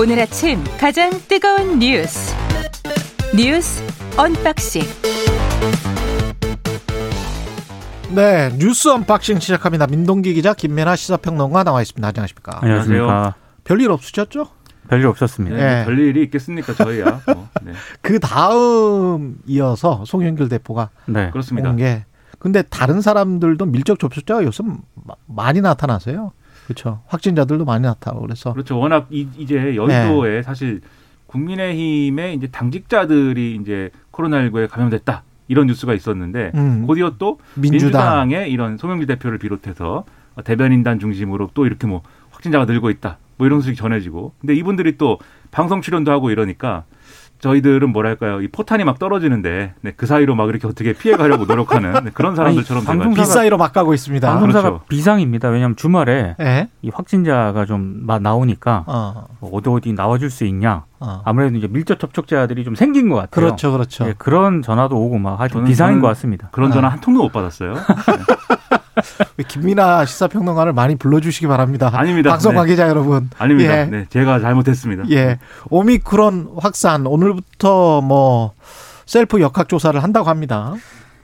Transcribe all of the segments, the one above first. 오늘 아침 가장 뜨거운 뉴스 언박싱. 네, 뉴스 언박싱 시작합니다. 민동기 기자, 김민아 시사평론가 나와 있습니다. 안녕하십니까? 안녕하세요. 별일 없으셨죠? 별일 없었습니다. 네. 별일이 있겠습니까, 저희야. 네. 그 다음 이어서 송영길 대표가 네, 그렇습니다. 온 게. 근데 다른 사람들도 밀접 접촉자가 요새 많이 나타나세요. 그렇죠. 확진자들도 많이 나타나고 그래서. 그렇죠. 워낙 이제 여의도에 네, 사실 국민의힘의 이제 당직자들이 이제 코로나19에 감염됐다, 이런 뉴스가 있었는데 곧이어 또 민주당의 이런 송영길 대표를 비롯해서 대변인단 중심으로 또 이렇게 뭐 확진자가 늘고 있다, 뭐 이런 소식이 전해지고. 근데 이분들이 또 방송 출연도 하고 이러니까 저희들은 뭐랄까요, 이 포탄이 막 떨어지는데 네, 그 사이로 막 이렇게 어떻게 피해가려고 노력하는 네, 그런 사람들처럼 방송사가 빗사이로 막 가고 있습니다. 방송사가 그렇죠. 비상입니다. 왜냐하면 주말에 이 확진자가 좀 막 나오니까 어디 나와줄 수 있냐. 아무래도 이제 밀접 접촉자들이 좀 생긴 것 같아요. 그렇죠, 그렇죠. 네, 그런 전화도 오고 막 하여튼 비상인 것 같습니다. 그런 전화 한 통도 못 받았어요. 김민아 시사평론가를 많이 불러주시기 바랍니다. 아닙니다. 방송 관계자 네, 여러분. 아닙니다. 예. 네, 제가 잘못했습니다. 예, 오미크론 확산 오늘부터 뭐 셀프 역학 조사를 한다고 합니다.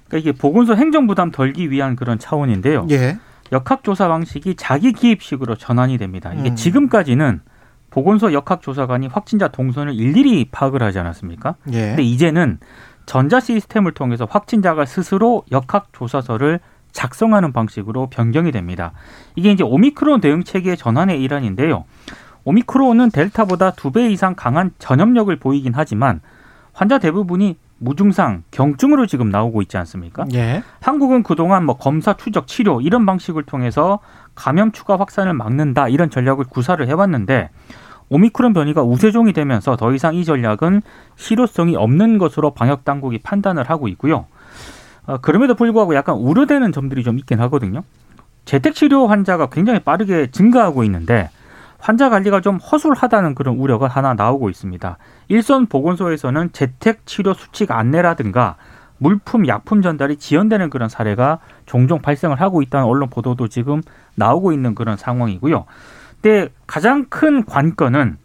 그러니까 이게 보건소 행정 부담 덜기 위한 그런 차원인데요. 예. 역학 조사 방식이 자기 기입식으로 전환이 됩니다. 이게 지금까지는 보건소 역학 조사관이 확진자 동선을 일일이 파악을 하지 않았습니까? 예. 근데 이제는 전자 시스템을 통해서 확진자가 스스로 역학 조사서를 작성하는 방식으로 변경이 됩니다. 이게 이제 오미크론 대응 체계 전환의 일환인데요. 오미크론은 델타보다 2배 이상 강한 전염력을 보이긴 하지만 환자 대부분이 무증상, 경증으로 지금 나오고 있지 않습니까? 예. 한국은 그동안 뭐 검사, 추적, 치료 이런 방식을 통해서 감염 추가 확산을 막는다, 이런 전략을 구사를 해왔는데 오미크론 변이가 우세종이 되면서 더 이상 이 전략은 실효성이 없는 것으로 방역당국이 판단을 하고 있고요. 그럼에도 불구하고 약간 우려되는 점들이 좀 있긴 하거든요. 재택치료 환자가 굉장히 빠르게 증가하고 있는데 환자 관리가 좀 허술하다는 그런 우려가 하나 나오고 있습니다. 일선 보건소에서는 재택치료 수칙 안내라든가 물품, 약품 전달이 지연되는 그런 사례가 종종 발생을 하고 있다는 언론 보도도 지금 나오고 있는 그런 상황이고요. 근데 가장 큰 관건은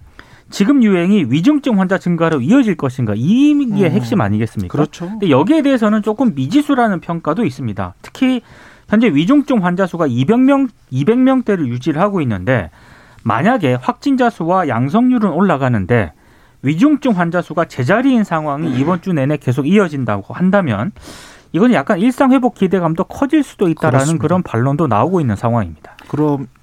지금 유행이 위중증 환자 증가로 이어질 것인가, 이게 핵심 아니겠습니까? 그렇죠. 근데 여기에 대해서는 조금 미지수라는 평가도 있습니다. 특히 현재 위중증 환자 수가 200명대를 유지를 하고 있는데 만약에 확진자 수와 양성률은 올라가는데 위중증 환자 수가 제자리인 상황이 이번 주 내내 계속 이어진다고 한다면 이건 약간 일상회복 기대감도 커질 수도 있다라는 그렇습니다. 그런 반론도 나오고 있는 상황입니다.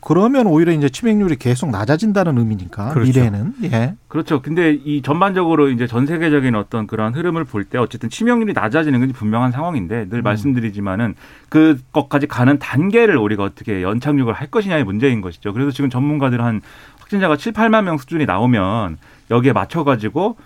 그러면 오히려 이제 치명률이 계속 낮아진다는 의미니까. 그렇죠. 미래는. 예. 그렇죠. 근데 이 전반적으로 이제 전 세계적인 어떤 그런 흐름을 볼 때 어쨌든 치명률이 낮아지는 건 분명한 상황인데 늘 말씀드리지만은 그것까지 가는 단계를 우리가 어떻게 연착륙을 할 것이냐의 문제인 것이죠. 그래서 지금 전문가들 한 확진자가 7, 8만 명 수준이 나오면 여기에 맞춰 가지고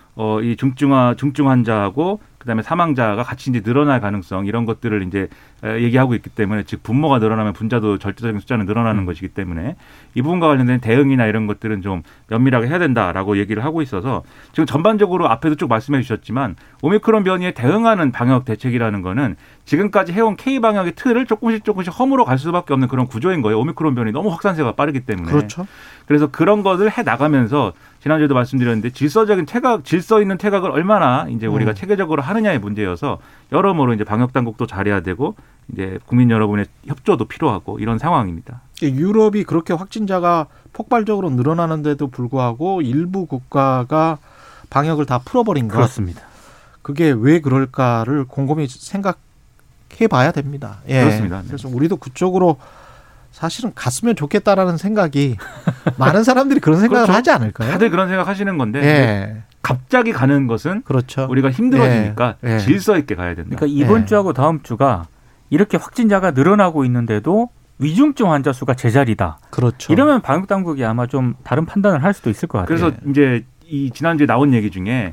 이 중증 환자하고 그다음에 사망자가 같이 이제 늘어날 가능성, 이런 것들을 이제 얘기하고 있기 때문에, 즉 분모가 늘어나면 분자도 절대적인 숫자는 늘어나는 것이기 때문에 이 부분과 관련된 대응이나 이런 것들은 좀 면밀하게 해야 된다라고 얘기를 하고 있어서 지금 전반적으로 앞에도 쭉 말씀해 주셨지만 오미크론 변이에 대응하는 방역 대책이라는 거는 지금까지 해온 K방역의 틀을 조금씩 허물어 갈 수밖에 없는 그런 구조인 거예요. 오미크론 변이 너무 확산세가 빠르기 때문에. 그렇죠. 그래서 그런 것을 해나가면서 지난주에도 말씀드렸는데 질서 있는 태각을 얼마나 이제 우리가 체계적으로 하느냐의 문제여서 여러모로 이제 방역당국도 잘해야 되고 이제 국민 여러분의 협조도 필요하고 이런 상황입니다. 유럽이 그렇게 확진자가 폭발적으로 늘어나는데도 불구하고 일부 국가가 방역을 다 풀어버린 것. 그렇습니다. 그게 왜 그럴까를 곰곰이 생각해봐야 됩니다. 예. 그렇습니다. 네. 그래서 우리도 그쪽으로 사실은 갔으면 좋겠다라는 생각이 많은 사람들이 그런 생각을 그렇죠. 하지 않을까요? 다들 그런 생각 하시는 건데 예. 갑자기 가는 것은 그렇죠. 우리가 힘들어지니까 예. 질서 있게 가야 된다. 그러니까 이번 주하고 다음 주가 이렇게 확진자가 늘어나고 있는데도 위중증 환자 수가 제자리다. 그렇죠. 이러면 방역당국이 아마 좀 다른 판단을 할 수도 있을 것 같아요. 그래서 이제 이 지난주에 나온 얘기 중에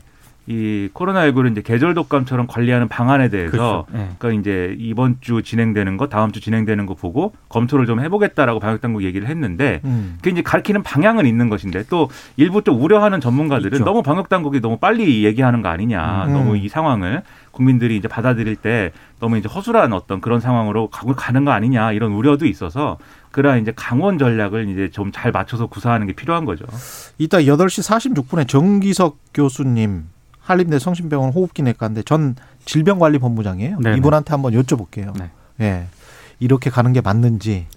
이 코로나19를 이제 계절 독감처럼 관리하는 방안에 대해서, 그렇죠. 그러니까 이제 이번 주 진행되는 거, 다음 주 진행되는 거 보고 검토를 좀 해보겠다라고 방역당국 얘기를 했는데, 그게 이제 가리키는 방향은 있는 것인데, 또 일부 또 우려하는 전문가들은 그렇죠. 너무 방역당국이 너무 빨리 얘기하는 거 아니냐, 너무 이 상황을 국민들이 이제 받아들일 때 너무 이제 허술한 어떤 그런 상황으로 가는 거 아니냐 이런 우려도 있어서. 그러나 이제 강원 전략을 이제 좀 잘 맞춰서 구사하는 게 필요한 거죠. 이따 8시 46분에 정기석 교수님 한림대 성심병원 호흡기내과인데 전 질병관리본부장이에요. 네네. 이분한테 한번 여쭤볼게요. 네. 예. 이렇게 가는 게 맞는지.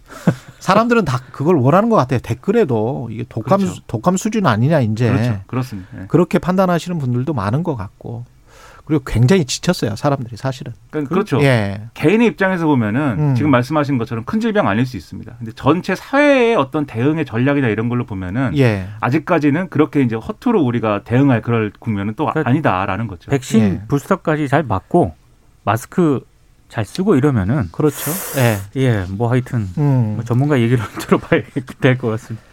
사람들은 다 그걸 원하는 것 같아요. 댓글에도 이게 독감, 그렇죠. 독감 수준 아니냐 이제. 그렇죠. 그렇습니다. 네. 그렇게 판단하시는 분들도 많은 것 같고. 그리고 굉장히 지쳤어요. 사람들이 사실은. 그러니까 그렇죠. 예. 개인의 입장에서 보면은 지금 말씀하신 것처럼 큰 질병 아닐 수 있습니다. 근데 전체 사회의 어떤 대응의 전략이나 이런 걸로 보면은 예. 아직까지는 그렇게 이제 허투루 우리가 대응할 그럴 국면은 또 그러니까 아니다라는 거죠. 백신 예. 부스터까지 잘 맞고 마스크 잘 쓰고 이러면은 그렇죠. 예. 예. 뭐 하여튼 뭐 전문가 얘기를 들어봐야 될 것 같습니다.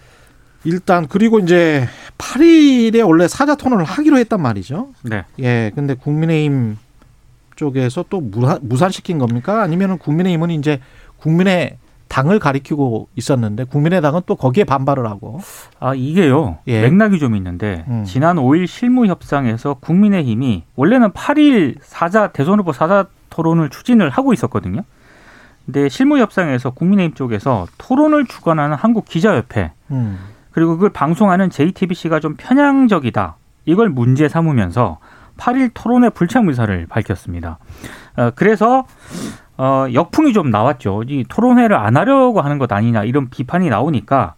일단 그리고 이제 8일에 원래 사자토론을 하기로 했단 말이죠. 네. 예. 근데 국민의힘 쪽에서 또 무산시킨 겁니까? 아니면은 국민의힘은 이제 국민의당을 가리키고 있었는데 국민의당은 또 거기에 반발을 하고. 아 이게요. 예. 맥락이 좀 있는데 지난 5일 실무협상에서 국민의힘이 원래는 8일 대선 후보 사자토론을 추진을 하고 있었거든요. 근데 실무협상에서 국민의힘 쪽에서 토론을 주관하는 한국 기자협회. 그리고 그걸 방송하는 JTBC가 좀 편향적이다. 이걸 문제 삼으면서 8일 토론의 불참 의사를 밝혔습니다. 그래서 역풍이 좀 나왔죠. 이 토론회를 안 하려고 하는 것 아니냐 이런 비판이 나오니까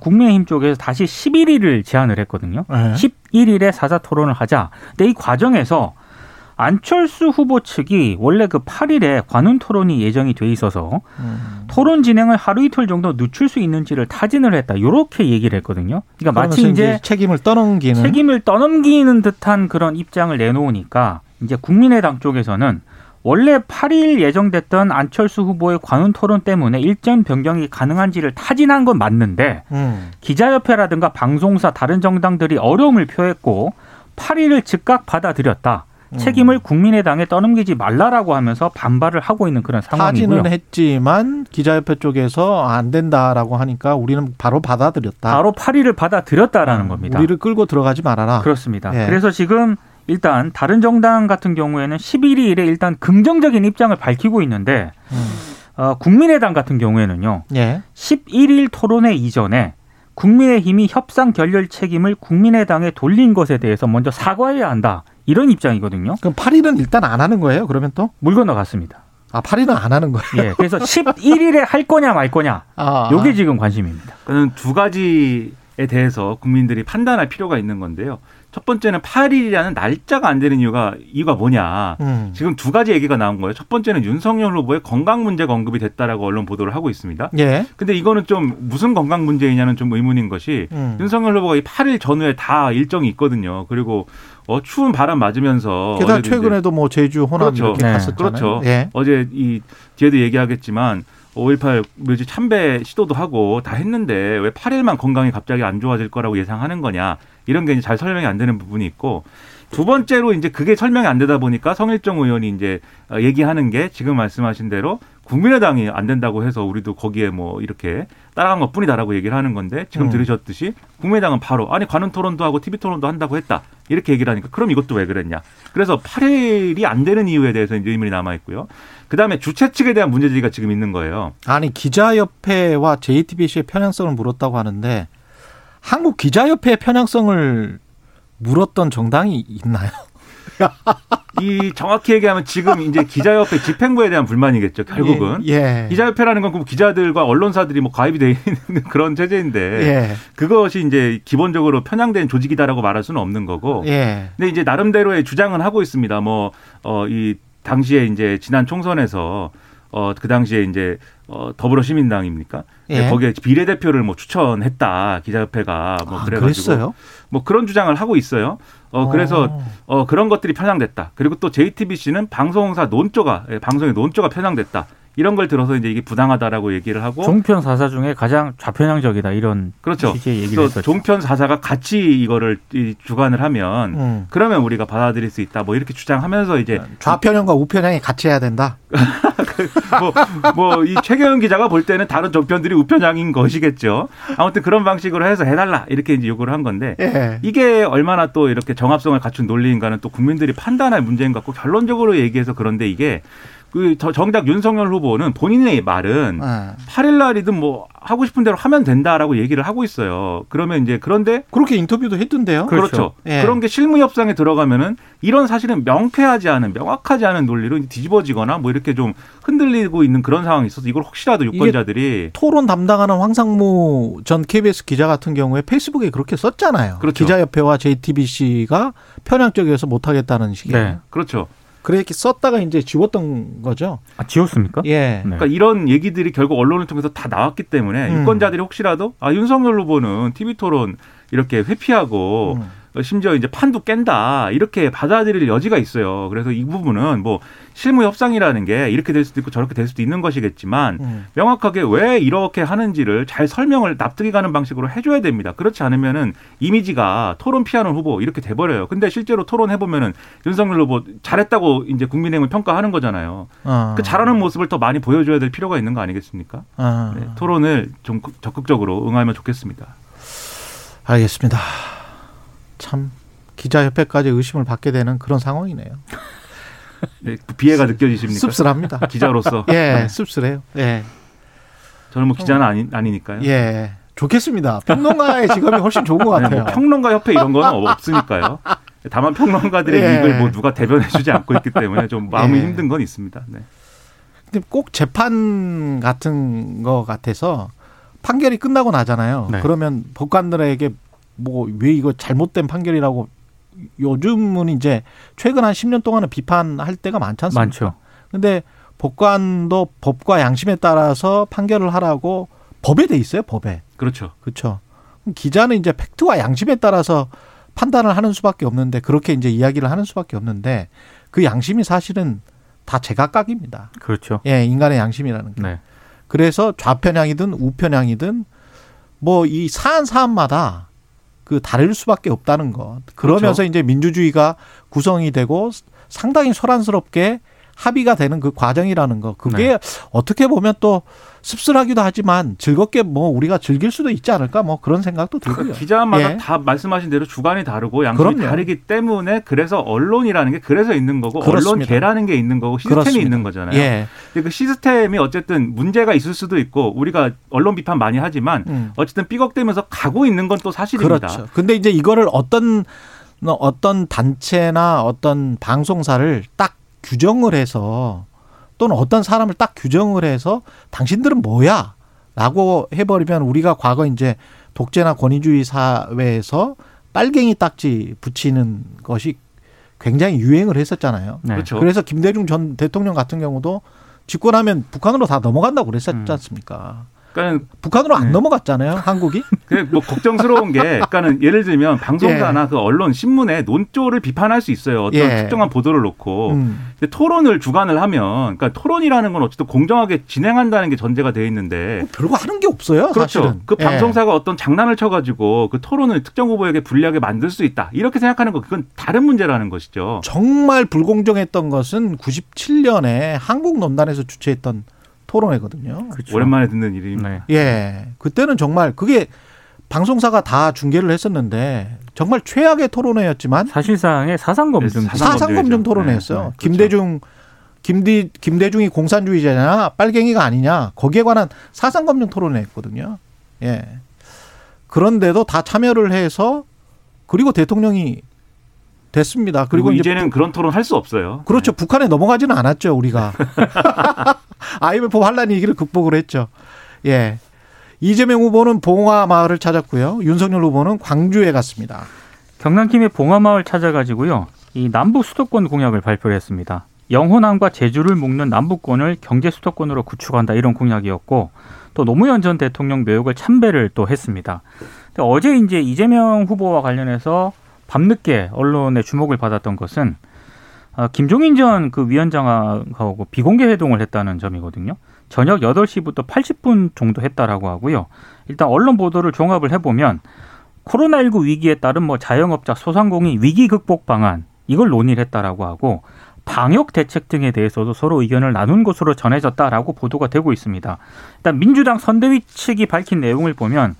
국민의힘 쪽에서 다시 11일을 제안을 했거든요. 11일에 사자토론을 하자. 근데 이 과정에서 안철수 후보 측이 원래 그 8일에 관훈 토론이 예정이 돼 있어서 토론 진행을 하루 이틀 정도 늦출 수 있는지를 타진을 했다. 이렇게 얘기를 했거든요. 그러니까 마치 이제 책임을 떠넘기는 듯한 그런 입장을 내놓으니까 이제 국민의당 쪽에서는 원래 8일 예정됐던 안철수 후보의 관훈 토론 때문에 일정 변경이 가능한지를 타진한 건 맞는데 기자협회라든가 방송사 다른 정당들이 어려움을 표했고 8일을 즉각 받아들였다. 책임을 국민의당에 떠넘기지 말라라고 하면서 반발을 하고 있는 그런 상황이고요. 타진은 했지만 기자협회 쪽에서 안 된다라고 하니까 우리는 바로 받아들였다. 바로 8일을 받아들였다라는 겁니다. 우리를 끌고 들어가지 말아라. 그렇습니다. 예. 그래서 지금 일단 다른 정당 같은 경우에는 11일에 일단 긍정적인 입장을 밝히고 있는데 국민의당 같은 경우에는요. 예. 11일 토론회 이전에 국민의힘이 협상 결렬 책임을 국민의당에 돌린 것에 대해서 먼저 사과해야 한다. 이런 입장이거든요. 그럼 8일은 일단 안 하는 거예요? 그러면 또? 물 건너갔습니다. 아, 8일은 안 하는 거예요? 예, 그래서 11일에 할 거냐 말 거냐. 이게 지금 관심입니다. 그는 두 가지에 대해서 국민들이 판단할 필요가 있는 건데요. 첫 번째는 8일이라는 날짜가 안 되는 이유가 뭐냐. 지금 두 가지 얘기가 나온 거예요. 첫 번째는 윤석열 후보의 건강 문제가 언급이 됐다라고 언론 보도를 하고 있습니다. 예. 근데 이거는 좀 무슨 건강 문제이냐는 좀 의문인 것이 윤석열 후보가 이 8일 전후에 다 일정이 있거든요. 그리고 추운 바람 맞으면서 게다가 최근에도 뭐 제주, 호남 그렇죠. 이렇게 갔었잖아요. 그렇죠. 예. 어제 이 뒤에도 얘기하겠지만 5.18 묘지 참배 시도도 하고 다 했는데 왜 8일만 건강이 갑자기 안 좋아질 거라고 예상하는 거냐. 이런 게 이제 잘 설명이 안 되는 부분이 있고 두 번째로 이제 그게 설명이 안 되다 보니까 성일정 의원이 이제 얘기하는 게 지금 말씀하신 대로 국민의당이 안 된다고 해서 우리도 거기에 뭐 이렇게 따라간 것 뿐이다라고 얘기를 하는 건데 지금 들으셨듯이 국민의당은 바로 아니 관훈 토론도 하고 TV 토론도 한다고 했다. 이렇게 얘기를 하니까 그럼 이것도 왜 그랬냐. 그래서 8일이 안 되는 이유에 대해서 이제 의문이 남아있고요. 그다음에 주최 측에 대한 문제제기가 지금 있는 거예요. 아니 기자협회와 JTBC의 편향성을 물었다고 하는데 한국 기자협회의 편향성을 물었던 정당이 있나요? 이 정확히 얘기하면 지금 이제 기자협회 집행부에 대한 불만이겠죠. 결국은 예, 예. 기자협회라는 건 기자들과 언론사들이 뭐 가입이 돼 있는 그런 체제인데 예. 그것이 이제 기본적으로 편향된 조직이다라고 말할 수는 없는 거고. 예. 근데 이제 나름대로의 주장은 하고 있습니다. 뭐 이 당시에 이제 지난 총선에서 그 당시에 이제 더불어시민당입니까? 예. 거기에 비례대표를 뭐 추천했다 기자협회가 뭐 그래가지고 그랬어요? 뭐 그런 주장을 하고 있어요. 그래서 그런 것들이 편향됐다. 그리고 또 JTBC는 방송사 논조가 방송의 논조가 편향됐다. 이런 걸 들어서 이제 이게 부당하다라고 얘기를 하고 종편 사사 중에 가장 좌편향적이다 이런 그렇죠. 취지의 얘기를 했었죠. 종편 사사가 같이 이거를 주관을 하면 그러면 우리가 받아들일 수 있다. 뭐 이렇게 주장하면서 이제 좌편향과 우편향이 같이 해야 된다. 이 최경영 기자가 볼 때는 다른 종편들이 우편향인 것이겠죠. 아무튼 그런 방식으로 해서 해달라 이렇게 이제 요구를 한 건데 예. 이게 얼마나 또 이렇게 정합성을 갖춘 논리인가는 또 국민들이 판단할 문제인 것 같고 결론적으로 얘기해서 그런데 이게. 그 정작 윤석열 후보는 본인의 말은 8일 날이든 뭐 하고 싶은 대로 하면 된다라고 얘기를 하고 있어요. 그러면 이제 그런데 그렇게 인터뷰도 했던데요. 그렇죠. 예. 그런 게 실무 협상에 들어가면은 이런 사실은 명쾌하지 않은 명확하지 않은 논리로 뒤집어지거나 뭐 이렇게 좀 흔들리고 있는 그런 상황이 있어서 이걸 혹시라도 유권자들이 토론 담당하는 황상무 전 KBS 기자 같은 경우에 페이스북에 그렇게 썼잖아요. 그렇죠. 기자협회와 JTBC가 편향적이어서 못 하겠다는 식의. 네. 그렇죠. 그렇게 썼다가 이제 지웠던 거죠. 아, 지웠습니까? 예. 네. 그러니까 이런 얘기들이 결국 언론을 통해서 다 나왔기 때문에 유권자들이 혹시라도 윤석열 후보는 TV 토론 이렇게 회피하고 심지어 이제 판도 깬다 이렇게 받아들일 여지가 있어요. 그래서 이 부분은 뭐 실무 협상이라는 게 이렇게 될 수도 있고 저렇게 될 수도 있는 것이겠지만 명확하게 왜 이렇게 하는지를 잘 설명을 납득이 가는 방식으로 해줘야 됩니다. 그렇지 않으면은 이미지가 토론 피하는 후보 이렇게 돼버려요. 근데 실제로 토론해 보면은 윤석열 후보 잘했다고 이제 국민의힘을 평가하는 거잖아요. 그 잘하는 모습을 더 많이 보여줘야 될 필요가 있는 거 아니겠습니까? 네, 토론을 좀 적극적으로 응하면 좋겠습니다. 알겠습니다. 참 기자협회까지 의심을 받게 되는 그런 상황이네요. 네, 비애가 느껴지십니까? 씁쓸합니다. 기자로서. 예, 네. 씁쓸해요. 예. 저는 뭐 기자는 아니니까요. 예, 좋겠습니다. 평론가의 직업이 훨씬 좋은 것 같아요. 뭐 평론가 협회 이런 건 없으니까요. 다만 평론가들의 예. 이익을 뭐 누가 대변해주지 않고 있기 때문에 좀 마음이 예. 힘든 건 있습니다. 네. 근데 꼭 재판 같은 거 같아서 판결이 끝나고 나잖아요. 네. 그러면 법관들에게 뭐 왜 이거 잘못된 판결이라고 요즘은 이제 최근 한 10년 동안은 비판할 때가 많지 않습니까? 많죠. 근데 법관도 법과 양심에 따라서 판결을 하라고 법에 돼 있어요, 법에. 그렇죠. 그렇죠. 기자는 이제 팩트와 양심에 따라서 판단을 하는 수밖에 없는데 그렇게 이제 이야기를 하는 수밖에 없는데 그 양심이 사실은 다 제각각입니다. 그렇죠. 예, 인간의 양심이라는 게. 네. 그래서 좌편향이든 우편향이든 뭐 이 사안마다 그 다를 수밖에 없다는 것. 그러면서 그렇죠. 이제 민주주의가 구성이 되고 상당히 소란스럽게 합의가 되는 그 과정이라는 것. 그게 네. 어떻게 보면 또 씁쓸하기도 하지만 즐겁게 뭐 우리가 즐길 수도 있지 않을까 뭐 그런 생각도 들고요. 기자마다 예. 다 말씀하신 대로 주관이 다르고 양심이 그럼요. 다르기 때문에 그래서 언론이라는 게 그래서 있는 거고 그렇습니다. 언론계라는 게 있는 거고 시스템이 그렇습니다. 있는 거잖아요. 예. 그 시스템이 어쨌든 문제가 있을 수도 있고 우리가 언론 비판 많이 하지만 어쨌든 삐걱대면서 가고 있는 건 또 사실입니다. 그렇죠. 근데 이제 이거를 어떤 단체나 어떤 방송사를 딱 규정을 해서 또는 어떤 사람을 딱 규정을 해서 당신들은 뭐야? 라고 해버리면 우리가 과거 이제 독재나 권위주의 사회에서 빨갱이 딱지 붙이는 것이 굉장히 유행을 했었잖아요. 네. 그렇죠. 그래서 김대중 전 대통령 같은 경우도 집권하면 북한으로 다 넘어간다고 그랬었지 않습니까? 그러니까 북한으로 안 넘어갔잖아요, 한국이. 뭐 걱정스러운 게, 그러니까는 예를 들면 방송사나 예. 그 언론 신문에 논조를 비판할 수 있어요. 어떤 예. 특정한 보도를 놓고 근데 토론을 주관을 하면, 그러니까 토론이라는 건 어쨌든 공정하게 진행한다는 게 전제가 돼 있는데 뭐 별거 하는 게 없어요. 그렇죠. 사실은. 그 방송사가 예. 어떤 장난을 쳐가지고 그 토론을 특정 후보에게 불리하게 만들 수 있다 이렇게 생각하는 거 그건 다른 문제라는 것이죠. 정말 불공정했던 것은 97년에 한국논단에서 주최했던. 토론회거든요. 그렇죠. 오랜만에 듣는 일입니다. 네. 예, 그때는 정말 그게 방송사가 다 중계를 했었는데 정말 최악의 토론회였지만 사실상의 사상 검증 토론회였어요. 네, 네, 그렇죠. 김대중이 공산주의자냐 빨갱이가 아니냐 거기에 관한 사상 검증 토론회였거든요. 예, 그런데도 다 참여를 해서 그리고 대통령이 됐습니다. 그리고 이제는 이제 그런 토론 할 수 없어요. 그렇죠. 네. 북한에 넘어가지는 않았죠, 우리가. IMF 환란 위기를 극복을 했죠. 예. 이재명 후보는 봉화마을을 찾았고요. 윤석열 후보는 광주에 갔습니다. 경남팀이 봉화마을 찾아가지고요. 이 남부 수도권 공약을 발표를 했습니다. 영호남과 제주를 묶는 남북권을 경제수도권으로 구축한다, 이런 공약이었고, 또 노무현 전 대통령 묘역을 참배를 또 했습니다. 근데 어제 이제 이재명 후보와 관련해서 밤늦게 언론의 주목을 받았던 것은 김종인 전 그 위원장하고 비공개 회동을 했다는 점이거든요. 저녁 8시부터 80분 정도 했다라고 하고요. 일단 언론 보도를 종합을 해보면 코로나19 위기에 따른 뭐 자영업자, 소상공인 위기 극복 방안, 이걸 논의를 했다라고 하고, 방역 대책 등에 대해서도 서로 의견을 나눈 것으로 전해졌다라고 보도가 되고 있습니다. 일단 민주당 선대위 측이 밝힌 내용을 보면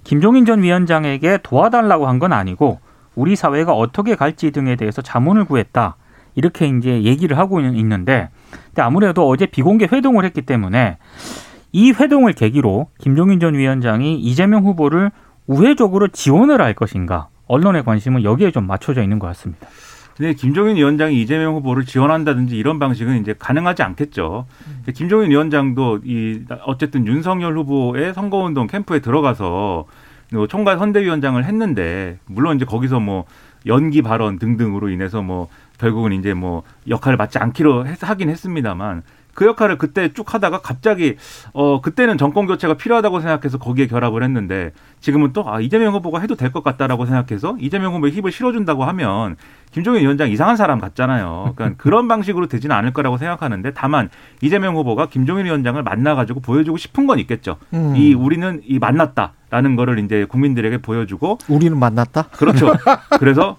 김종인 전 위원장에게 도와달라고 한 건 아니고 우리 사회가 어떻게 갈지 등에 대해서 자문을 구했다, 이렇게 이제 얘기를 하고 있는데, 근데 아무래도 어제 비공개 회동을 했기 때문에 이 회동을 계기로 김종인 전 위원장이 이재명 후보를 우회적으로 지원을 할 것인가, 언론의 관심은 여기에 좀 맞춰져 있는 것 같습니다. 근데 김종인 위원장이 이재명 후보를 지원한다든지 이런 방식은 이제 가능하지 않겠죠. 김종인 위원장도 어쨌든 윤석열 후보의 선거운동 캠프에 들어가서 총괄 선대위원장을 했는데, 물론 이제 거기서 뭐 연기 발언 등등으로 인해서 뭐 결국은 이제 뭐 역할을 맡지 않기로 하긴 했습니다만, 그 역할을 그때 쭉 하다가 갑자기 그때는 정권 교체가 필요하다고 생각해서 거기에 결합을 했는데, 지금은 또 이재명 후보가 해도 될 것 같다라고 생각해서 이재명 후보에 힘을 실어준다고 하면 김종인 위원장 이상한 사람 같잖아요. 그러니까 그런 방식으로 되지는 않을 거라고 생각하는데, 다만 이재명 후보가 김종인 위원장을 만나가지고 보여주고 싶은 건 있겠죠. 우리는 만났다라는 거를 이제 국민들에게 보여주고, 우리는 만났다? 그렇죠. 그래서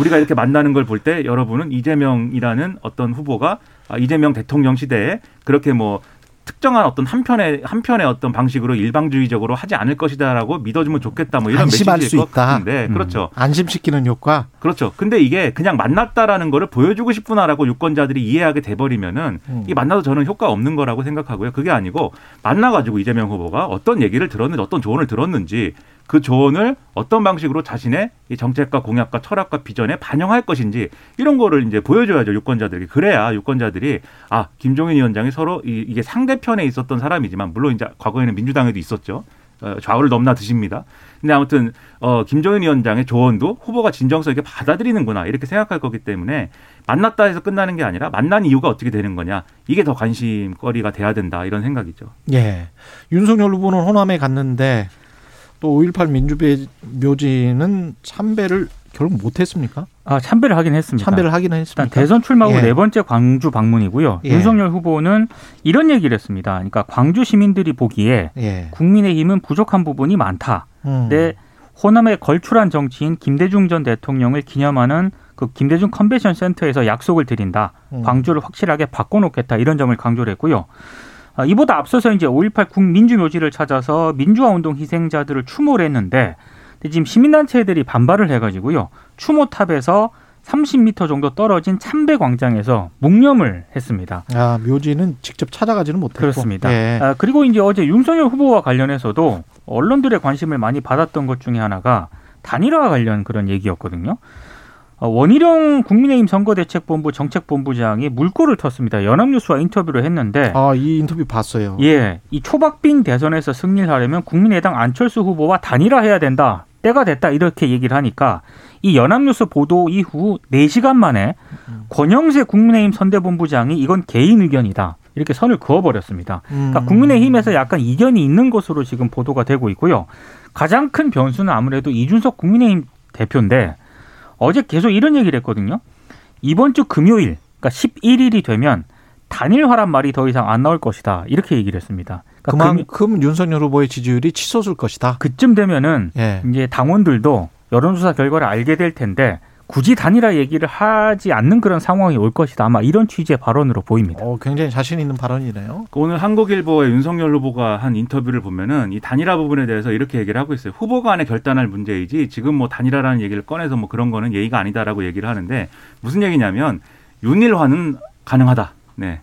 우리가 이렇게 만나는 걸 볼 때 여러분은 이재명이라는 어떤 후보가 이재명 대통령 시대에 그렇게 뭐 특정한 어떤 한 편의 어떤 방식으로 일방주의적으로 하지 않을 것이다라고 믿어주면 좋겠다, 뭐 이런 안심할 메시지일 것 같은데, 그렇죠. 안심시키는 효과. 그렇죠. 근데 이게 그냥 만났다라는 거를 보여주고 싶구나라고 유권자들이 이해하게 돼버리면은 이 만나도 저는 효과 없는 거라고 생각하고요. 그게 아니고 만나가지고 이재명 후보가 어떤 얘기를 들었는지, 어떤 조언을 들었는지, 그 조언을 어떤 방식으로 자신의 정책과 공약과 철학과 비전에 반영할 것인지, 이런 거를 이제 보여줘야죠, 유권자들에게. 그래야 유권자들이 김종인 위원장이 서로 이게 상대편에 있었던 사람이지만, 물론 이제 과거에는 민주당에도 있었죠. 좌우를 넘나드십니다. 근데 아무튼 김종인 위원장의 조언도 후보가 진정성 있게 받아들이는구나, 이렇게 생각할 거기 때문에 만났다 해서 끝나는 게 아니라 만난 이유가 어떻게 되는 거냐, 이게 더 관심거리가 돼야 된다, 이런 생각이죠. 예. 윤석열 후보는 호남에 갔는데 또 5.18 민주묘지는 참배를 결국 못했습니까? 참배를 하긴 했습니다. 일단 대선 출마후 네 번째 광주 방문이고요. 예. 윤석열 후보는 이런 얘기를 했습니다. 그러니까 광주 시민들이 보기에 국민의힘은 부족한 부분이 많다. 근데 호남에 걸출한 정치인 김대중 전 대통령을 기념하는 그 김대중 컨벤션 센터에서 약속을 드린다. 광주를 확실하게 바꿔놓겠다, 이런 점을 강조를 했고요. 이보다 앞서서 이제 5.18 국민주묘지를 찾아서 민주화운동 희생자들을 추모를 했는데, 지금 시민단체들이 반발을 해가지고요, 추모탑에서 30m 정도 떨어진 참배광장에서 묵념을 했습니다. 묘지는 직접 찾아가지는 못했고. 그렇습니다. 예. 그리고 이제 어제 윤석열 후보와 관련해서도 언론들의 관심을 많이 받았던 것 중에 하나가 단일화 관련 그런 얘기였거든요. 원희룡 국민의힘 선거대책본부 정책본부장이 물꼬를 텄습니다. 연합뉴스와 인터뷰를 했는데, 이 인터뷰 봤어요. 예, 이 초박빙 대선에서 승리를 하려면 국민의당 안철수 후보와 단일화해야 된다, 때가 됐다, 이렇게 얘기를 하니까 이 연합뉴스 보도 이후 4시간 만에 권영세 국민의힘 선대본부장이 이건 개인 의견이다, 이렇게 선을 그어버렸습니다. 그러니까 국민의힘에서 약간 이견이 있는 것으로 지금 보도가 되고 있고요. 가장 큰 변수는 아무래도 이준석 국민의힘 대표인데, 어제 계속 이런 얘기를 했거든요. 이번 주 금요일, 그러니까 11일이 되면 단일화란 말이 더 이상 안 나올 것이다, 이렇게 얘기를 했습니다. 그러니까 그만큼 윤석열 후보의 지지율이 치솟을 것이다. 그쯤 되면은 이제 당원들도 여론조사 결과를 알게 될 텐데 굳이 단일화 얘기를 하지 않는 그런 상황이 올 것이다, 아마 이런 취지의 발언으로 보입니다. 굉장히 자신 있는 발언이네요. 오늘 한국일보의 윤석열 후보가 한 인터뷰를 보면은 이 단일화 부분에 대해서 이렇게 얘기를 하고 있어요. 후보 간에 결단할 문제이지 지금 뭐 단일화라는 얘기를 꺼내서 뭐 그런 거는 예의가 아니다라고 얘기를 하는데, 무슨 얘기냐면 윤일화는 가능하다. 네.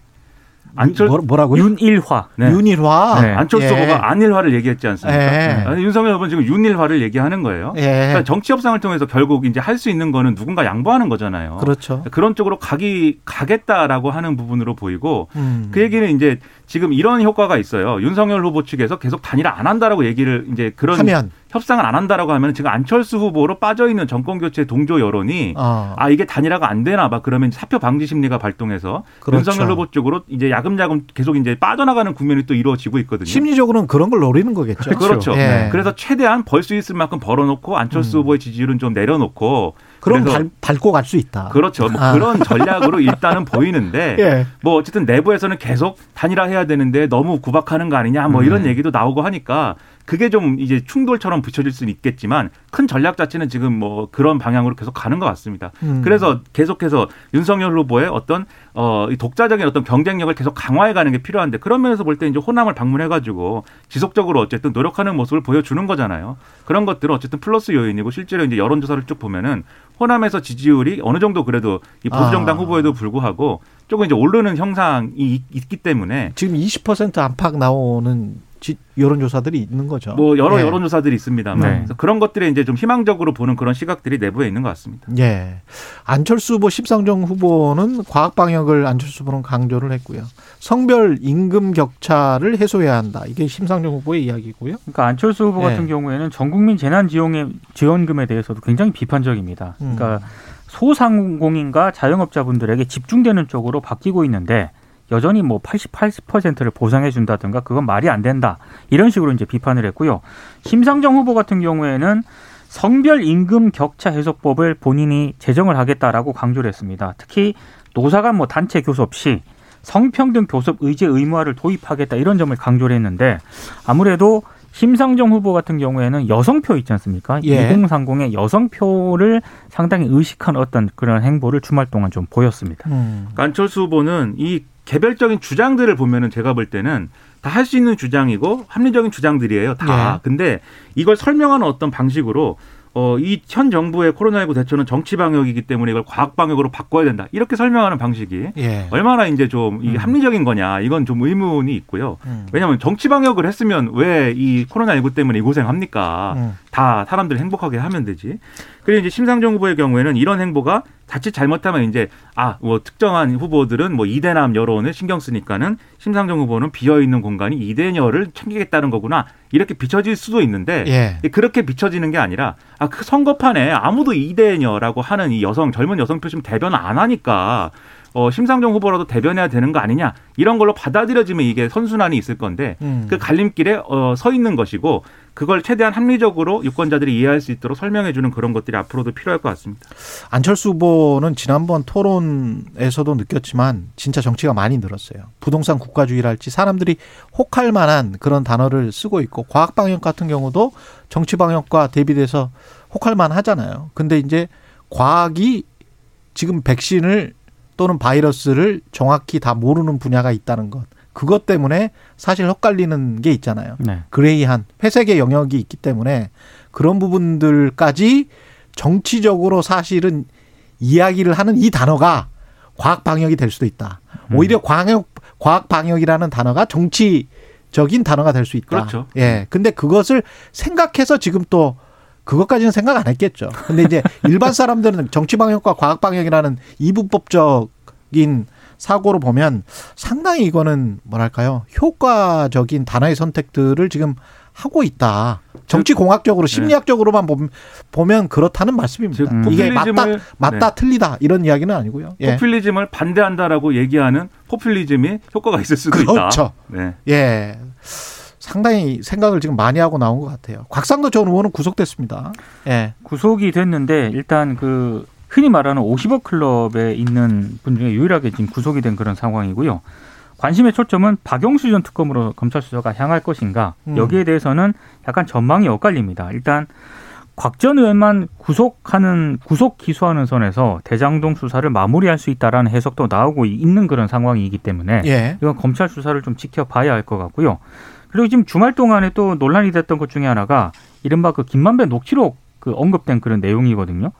뭐라고요? 윤일화. 네. 윤일화. 네. 안철수 후보가 안일화를 얘기했지 않습니까? 윤석열 후보는 지금 윤일화를 얘기하는 거예요. 그러니까 정치 협상을 통해서 결국 이제 할 수 있는 거는 누군가 양보하는 거잖아요. 그렇죠. 그런 쪽으로 가겠다라고 하는 부분으로 보이고, 그 얘기는 이제 지금 이런 효과가 있어요. 윤석열 후보 측에서 계속 단일화 안 한다라고 얘기를 이제 그런 하면 협상을 안 한다라고 하면 지금 안철수 후보로 빠져있는 정권교체 동조 여론이 아 이게 단일화가 안 되나 봐. 그러면 사표 방지 심리가 발동해서 그렇죠. 윤석열 후보 쪽으로 이제 야금야금 계속 이제 빠져나가는 국면이 또 이루어지고 있거든요. 심리적으로는 그런 걸 노리는 거겠죠. 그렇죠. 예. 그래서 최대한 벌 수 있을 만큼 벌어놓고 안철수 후보의 지지율은 좀 내려놓고 그럼 밟고 갈 수 있다. 그렇죠. 뭐 그런 전략으로 일단은 보이는데 예. 뭐 어쨌든 내부에서는 계속 단일화해야 되는데 너무 구박하는 거 아니냐 뭐 이런 얘기도 나오고 하니까 그게 좀 이제 충돌처럼 붙여질 수는 있겠지만 큰 전략 자체는 지금 뭐 그런 방향으로 계속 가는 것 같습니다. 그래서 계속해서 윤석열 후보의 어떤 독자적인 어떤 경쟁력을 계속 강화해가는 게 필요한데 그런 면에서 볼 때 이제 호남을 방문해가지고 지속적으로 어쨌든 노력하는 모습을 보여주는 거잖아요. 그런 것들은 어쨌든 플러스 요인이고 실제로 이제 여론조사를 쭉 보면은 호남에서 지지율이 어느 정도 그래도 이 보수정당 후보에도 불구하고 조금 이제 오르는 형상이 있기 때문에 지금 20% 안팎 나오는. 여론조사들이 있는 거죠. 뭐 여러 예. 여론조사들이 있습니다만 네. 그래서 그런 것들에 이제 좀 희망적으로 보는 그런 시각들이 내부에 있는 것 같습니다. 예. 안철수 후보, 심상정 후보는 과학 방역을 안철수 후보는 강조를 했고요. 성별 임금 격차를 해소해야 한다. 이게 심상정 후보의 이야기고요. 그러니까 안철수 후보 같은 예. 경우에는 전국민 재난지원금에 대해서도 굉장히 비판적입니다. 그러니까 소상공인과 자영업자분들에게 집중되는 쪽으로 바뀌고 있는데. 여전히 뭐 80%를 보상해 준다든가 그건 말이 안 된다. 이런 식으로 이제 비판을 했고요. 심상정 후보 같은 경우에는 성별 임금 격차 해소법을 본인이 제정을 하겠다라고 강조를 했습니다. 특히 노사 간 뭐 단체 교섭 시 성평등 교섭 의제 의무화를 도입하겠다 이런 점을 강조를 했는데 아무래도 심상정 후보 같은 경우에는 여성표 있지 않습니까? 예. 2030의 여성표를 상당히 의식한 어떤 그런 행보를 주말 동안 좀 보였습니다. 안철수 후보는 이 개별적인 주장들을 보면은 제가 볼 때는 다 할 수 있는 주장이고 합리적인 주장들이에요. 다. 네. 근데 이걸 설명하는 어떤 방식으로 이 현 정부의 코로나19 대처는 정치 방역이기 때문에 이걸 과학 방역으로 바꿔야 된다. 이렇게 설명하는 방식이 예. 얼마나 이제 좀 합리적인 거냐. 이건 좀 의문이 있고요. 왜냐하면 정치 방역을 했으면 왜 이 코로나19 때문에 이 고생합니까? 다 사람들 행복하게 하면 되지. 그리고 이제 심상정 후보의 경우에는 이런 행보가 자칫 잘못하면 이제 뭐 특정한 후보들은 뭐 이대남 여론을 신경 쓰니까는 심상정 후보는 비어 있는 공간이 이대녀를 챙기겠다는 거구나 이렇게 비춰질 수도 있는데 예. 그렇게 비춰지는 게 아니라 그 선거판에 아무도 이대녀라고 하는 이 여성 젊은 여성 표심 대변 안 하니까. 심상정 후보라도 대변해야 되는 거 아니냐 이런 걸로 받아들여지면 이게 선순환이 있을 건데 그 갈림길에 서 있는 것이고 그걸 최대한 합리적으로 유권자들이 이해할 수 있도록 설명해 주는 그런 것들이 앞으로도 필요할 것 같습니다. 안철수 후보는 지난번 토론에서도 느꼈지만 진짜 정치가 많이 늘었어요. 부동산 국가주의랄지 사람들이 혹할 만한 그런 단어를 쓰고 있고 과학방역 같은 경우도 정치방역과 대비돼서 혹할 만하잖아요. 근데 이제 과학이 지금 백신을 또는 바이러스를 정확히 다 모르는 분야가 있다는 것. 그것 때문에 사실 헛갈리는 게 있잖아요. 네. 그레이한 회색의 영역이 있기 때문에 그런 부분들까지 정치적으로 사실은 이야기를 하는 이 단어가 과학 방역이 될 수도 있다. 오히려 과학 방역이라는 단어가 정치적인 단어가 될 수 있다. 그렇죠. 예. 근데 그것을 생각해서 지금 또 그것까지는 생각 안 했겠죠. 근데 이제 일반 사람들은 정치 방역과 과학 방역이라는 이분법적인 사고로 보면 상당히 이거는 뭐랄까요? 효과적인 단어의 선택들을 지금 하고 있다. 정치 공학적으로 심리학적으로만 보면 그렇다는 말씀입니다. 이게 맞다 네. 틀리다 이런 이야기는 아니고요. 예. 포퓰리즘을 반대한다라고 얘기하는 포퓰리즘이 효과가 있을 수도 있다. 그렇죠. 네. 예. 상당히 생각을 지금 많이 하고 나온 것 같아요. 곽상도 전 의원은 구속됐습니다. 예. 구속이 됐는데 일단 그 흔히 말하는 50억 클럽에 있는 분 중에 유일하게 지금 구속이 된 그런 상황이고요. 관심의 초점은 박영수 전 특검으로 검찰 수사가 향할 것인가. 여기에 대해서는 약간 전망이 엇갈립니다. 일단 곽 전 의원만 구속 기소하는 선에서 대장동 수사를 마무리할 수 있다라는 해석도 나오고 있는 그런 상황이기 때문에 예. 이건 검찰 수사를 좀 지켜봐야 할 것 같고요. 그리고 지금 주말 동안에 또 논란이 됐던 것 중에 하나가 이른바 그 김만배 녹취록 그 언급된 그런 내용이거든요.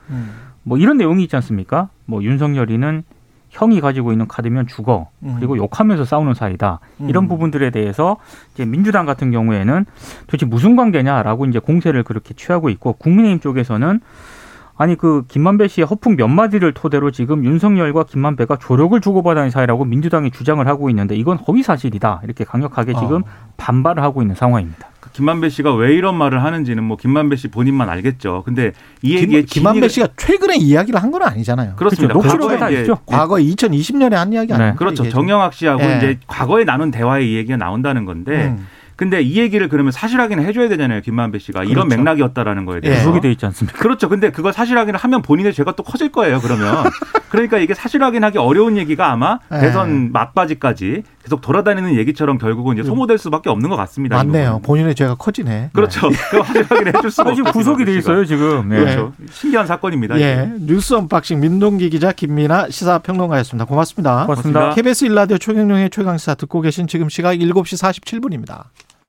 뭐 이런 내용이 있지 않습니까? 뭐 윤석열이는 형이 가지고 있는 카드면 죽어. 그리고 욕하면서 싸우는 사이다. 이런 부분들에 대해서 이제 민주당 같은 경우에는 도대체 무슨 관계냐라고 이제 공세를 그렇게 취하고 있고 국민의힘 쪽에서는 아니 그 김만배 씨의 허풍 몇 마디를 토대로 지금 윤석열과 김만배가 조력을 주고받은 사이라고 민주당이 주장을 하고 있는데 이건 허위사실이다. 이렇게 강력하게 지금 반발을 하고 있는 상황입니다. 김만배 씨가 왜 이런 말을 하는지는 뭐 김만배 씨 본인만 알겠죠. 근데 이 얘기에 김만배 씨가 최근에 이야기를 한 건 아니잖아요. 그렇습니다. 녹취록에 다 있죠. 과거에 2020년에 한 이야기 아니에요. 그렇죠. 얘기죠. 정영학 씨하고 이제 과거에 나눈 대화에 이 얘기가 나온다는 건데 근데 이 얘기를 그러면 사실 확인을 해줘야 되잖아요. 김만배 씨가. 그렇죠. 이런 맥락이었다라는 거에 대해서. 구속이 돼 있지 않습니까? 그렇죠. 근데 그거 사실 확인을 하면 본인의 죄가 또 커질 거예요. 그러면. 그러니까 이게 사실 확인하기 어려운 얘기가 아마 대선 막바지까지 계속 돌아다니는 얘기처럼 결국은 이제 소모될 수밖에 없는 것 같습니다. 맞네요. 본인의 죄가 커지네. 그렇죠. 그거 사실 확인을 해줄 수가 없어요. 지금 구속이 돼 있어요. 지금. 네. 그렇죠. 신기한 사건입니다. 예. 뉴스 언박싱 민동기 기자, 김민아 시사평론가였습니다. 고맙습니다. 고맙습니다. KBS 1라디오 최경영의 최강시사 듣고 계신 지금 시각 7시 47분입니다.